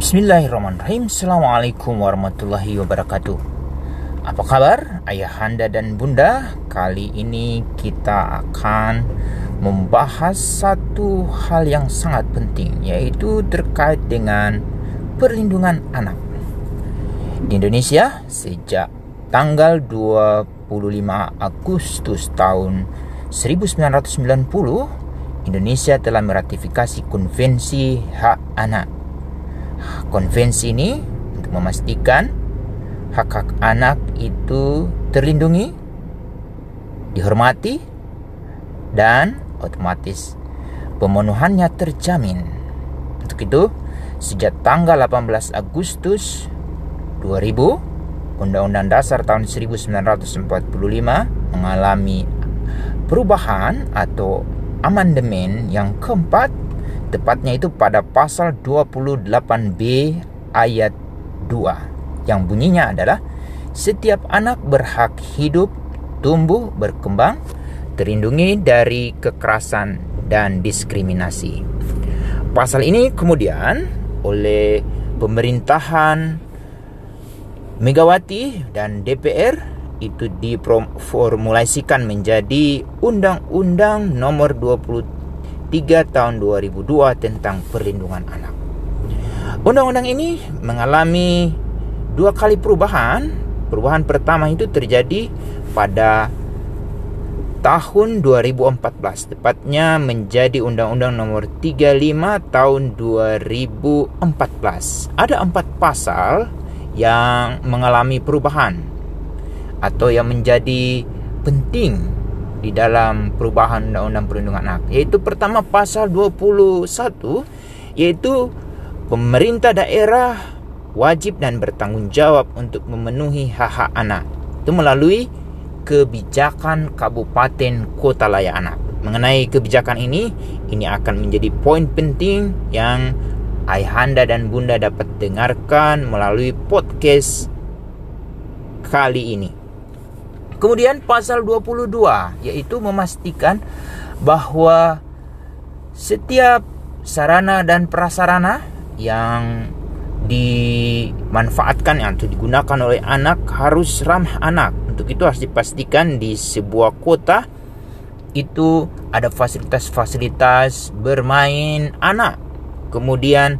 Bismillahirrahmanirrahim. Assalamualaikum warahmatullahi wabarakatuh. Apa kabar ayahanda dan bunda? Kali ini kita akan membahas satu hal yang sangat penting, yaitu terkait dengan perlindungan anak. Di Indonesia sejak tanggal 25 Agustus tahun 1990, Indonesia telah meratifikasi Konvensi Hak Anak. Konvensi ini untuk memastikan hak-hak anak itu terlindungi, dihormati, dan otomatis pemenuhannya terjamin. Untuk itu, sejak tanggal 18 Agustus 2000, Undang-Undang Dasar tahun 1945 mengalami perubahan atau amandemen yang keempat, tepatnya itu pada pasal 28B ayat 2 yang bunyinya adalah setiap anak berhak hidup, tumbuh, berkembang, terlindungi dari kekerasan dan diskriminasi. Pasal ini kemudian oleh pemerintahan Megawati dan DPR itu diformulasikan menjadi Undang-Undang Nomor 23 tahun 2002 tentang perlindungan anak. Undang-undang ini mengalami dua kali perubahan. Perubahan pertama itu terjadi pada tahun 2014, tepatnya menjadi Undang-Undang Nomor 35 tahun 2014. Ada 4 pasal yang mengalami perubahan atau yang menjadi penting di dalam perubahan Undang-Undang Perlindungan Anak, yaitu pertama pasal 21, yaitu pemerintah daerah wajib dan bertanggung jawab untuk memenuhi hak-hak anak itu melalui kebijakan kabupaten kota layak anak. Mengenai kebijakan ini akan menjadi poin penting yang ayahanda dan bunda dapat dengarkan melalui podcast kali ini. Kemudian pasal 22, yaitu memastikan bahwa setiap sarana dan prasarana yang dimanfaatkan atau digunakan oleh anak harus ramah anak. Untuk itu harus dipastikan di sebuah kota itu ada fasilitas-fasilitas bermain anak, kemudian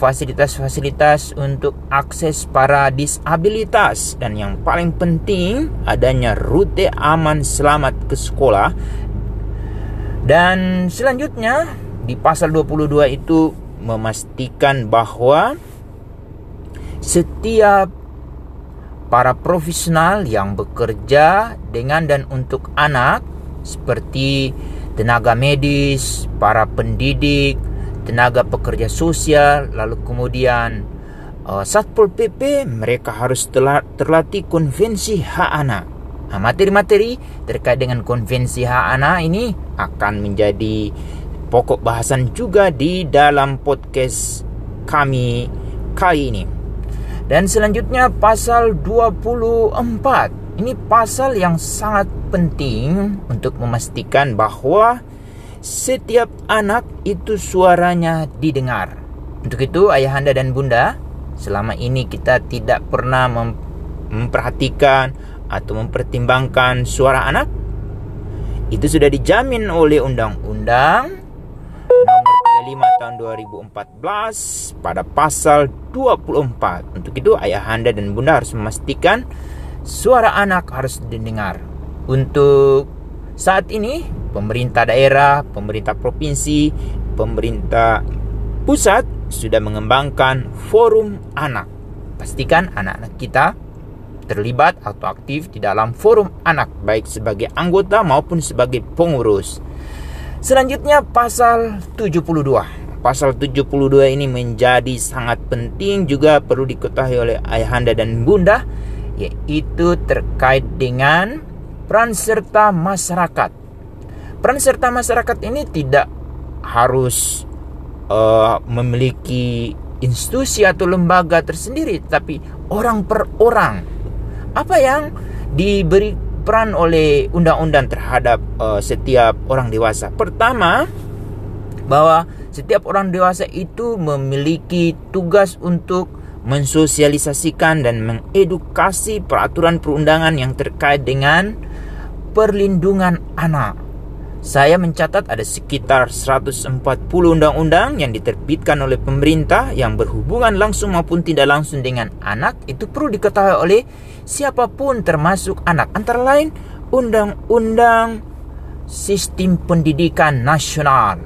fasilitas-fasilitas untuk akses para disabilitas, dan yang paling penting adanya rute aman selamat ke sekolah. Dan selanjutnya di pasal 22 itu memastikan bahwa setiap para profesional yang bekerja dengan dan untuk anak seperti tenaga medis, para pendidik, tenaga pekerja sosial, lalu kemudian Satpol PP, mereka harus terlatih konvensi hak anak. Nah, materi-materi terkait dengan konvensi hak anak ini akan menjadi pokok bahasan juga di dalam podcast kami kali ini. Dan selanjutnya pasal 24. Ini pasal yang sangat penting untuk memastikan bahwa setiap anak itu suaranya didengar. Untuk itu ayahanda dan bunda, selama ini kita tidak pernah memperhatikan atau mempertimbangkan suara anak. Itu sudah dijamin oleh Undang-Undang Nomor 35 tahun 2014 pada pasal 24. Untuk itu ayahanda dan bunda harus memastikan suara anak harus didengar. Untuk saat ini pemerintah daerah, pemerintah provinsi, pemerintah pusat sudah mengembangkan forum anak. Pastikan anak-anak kita terlibat atau aktif di dalam forum anak, baik sebagai anggota maupun sebagai pengurus. Selanjutnya pasal 72. Pasal 72 ini menjadi sangat penting juga perlu diketahui oleh ayahanda dan bunda, yaitu terkait dengan peran serta masyarakat. Peran serta masyarakat ini tidak harus memiliki institusi atau lembaga tersendiri, tapi orang per orang. Apa yang diberi peran oleh undang-undang terhadap setiap orang dewasa? Pertama, bahwa Setiap orang dewasa itu memiliki tugas untuk mensosialisasikan dan mengedukasi peraturan perundangan yang terkait dengan perlindungan anak. Saya mencatat ada sekitar 140 undang-undang yang diterbitkan oleh pemerintah yang berhubungan langsung maupun tidak langsung dengan anak. Itu perlu diketahui oleh siapapun termasuk anak. Antara lain Undang-Undang Sistem Pendidikan Nasional,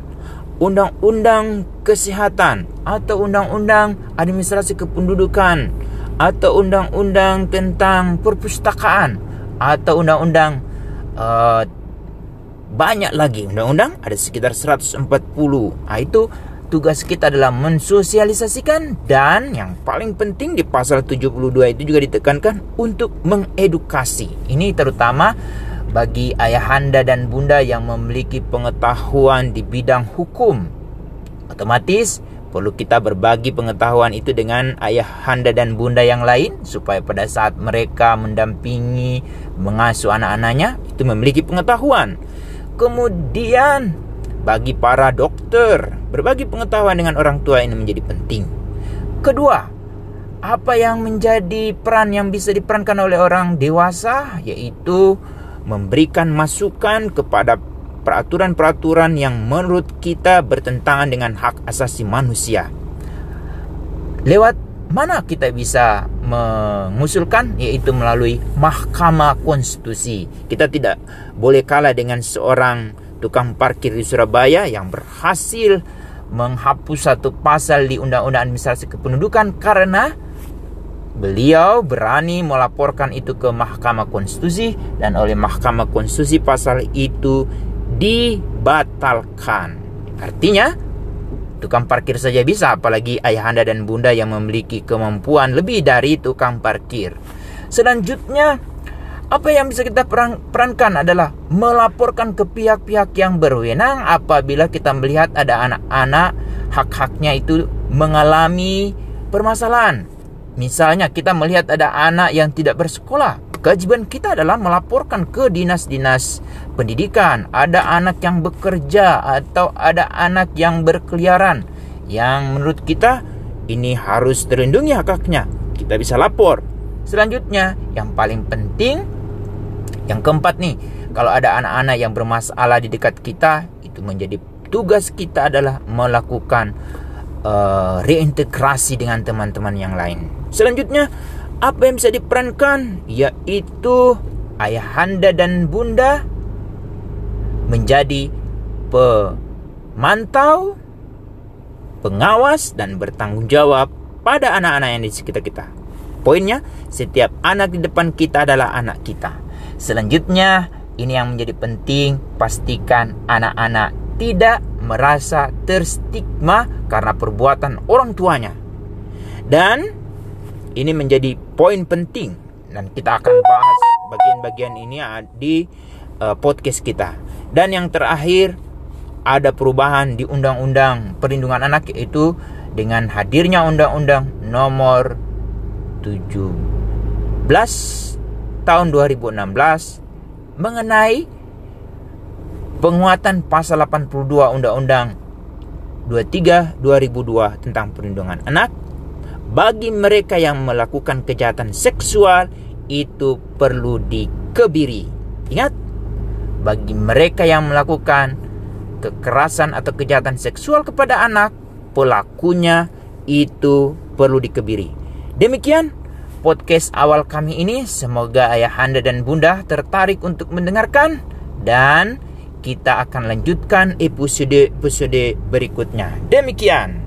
Undang-Undang Kesehatan, atau Undang-Undang Administrasi Kependudukan, atau Undang-Undang tentang Perpustakaan, atau Undang-Undang banyak lagi undang-undang, ada sekitar 140. Nah, itu tugas kita adalah mensosialisasikan, dan yang paling penting di pasal 72 itu juga ditekankan untuk mengedukasi. Ini terutama bagi ayahanda dan bunda yang memiliki pengetahuan di bidang hukum. Otomatis perlu kita berbagi pengetahuan itu dengan ayahanda dan bunda yang lain, supaya pada saat mereka mendampingi, mengasuh anak-anaknya, itu memiliki pengetahuan. Kemudian bagi para dokter, berbagi pengetahuan dengan orang tua ini menjadi penting. Kedua, apa yang menjadi peran yang bisa diperankan oleh orang dewasa, yaitu memberikan masukan kepada peraturan-peraturan yang menurut kita bertentangan dengan hak asasi manusia. Lewat mana kita bisa mengusulkan? Yaitu melalui Mahkamah Konstitusi. Kita tidak boleh kalah dengan seorang tukang parkir di Surabaya yang berhasil menghapus satu pasal di Undang-Undang Administrasi Kependudukan karena beliau berani melaporkan itu ke Mahkamah Konstitusi, dan oleh Mahkamah Konstitusi pasal itu dibatalkan. Artinya tukang parkir saja bisa, apalagi ayahanda dan bunda yang memiliki kemampuan lebih dari tukang parkir. Selanjutnya, apa yang bisa kita perankan adalah melaporkan ke pihak-pihak yang berwenang apabila kita melihat ada anak-anak hak-haknya itu mengalami permasalahan. Misalnya kita melihat ada anak yang tidak bersekolah, kewajiban kita adalah melaporkan ke dinas-dinas pendidikan. Ada anak yang bekerja atau ada anak yang berkeliaran, yang menurut kita ini harus terlindungi hak-haknya, kita bisa lapor. Selanjutnya yang paling penting, yang keempat nih, kalau ada anak-anak yang bermasalah di dekat kita, itu menjadi tugas kita adalah melakukan reintegrasi dengan teman-teman yang lain. Selanjutnya, apa yang bisa diperankan, yaitu ayahanda dan bunda menjadi pemantau, pengawas, dan bertanggung jawab pada anak-anak yang di sekitar kita. Poinnya, setiap anak di depan kita adalah anak kita. Selanjutnya, ini yang menjadi penting, pastikan anak-anak tidak merasa terstigma karena perbuatan orang tuanya. Dan ini menjadi poin penting, dan kita akan bahas bagian-bagian ini di podcast kita. Dan yang terakhir, ada perubahan di Undang-Undang Perlindungan Anak, yaitu dengan hadirnya Undang-Undang Nomor 17 Tahun 2016 mengenai penguatan pasal 82 Undang-Undang 23/2002 tentang perlindungan anak. Bagi mereka yang melakukan kejahatan seksual, itu perlu dikebiri. Ingat, bagi mereka yang melakukan kekerasan atau kejahatan seksual kepada anak, pelakunya itu perlu dikebiri. Demikian podcast awal kami ini. Semoga ayahanda dan bunda tertarik untuk mendengarkan, dan kita akan lanjutkan episode-episode berikutnya. Demikian.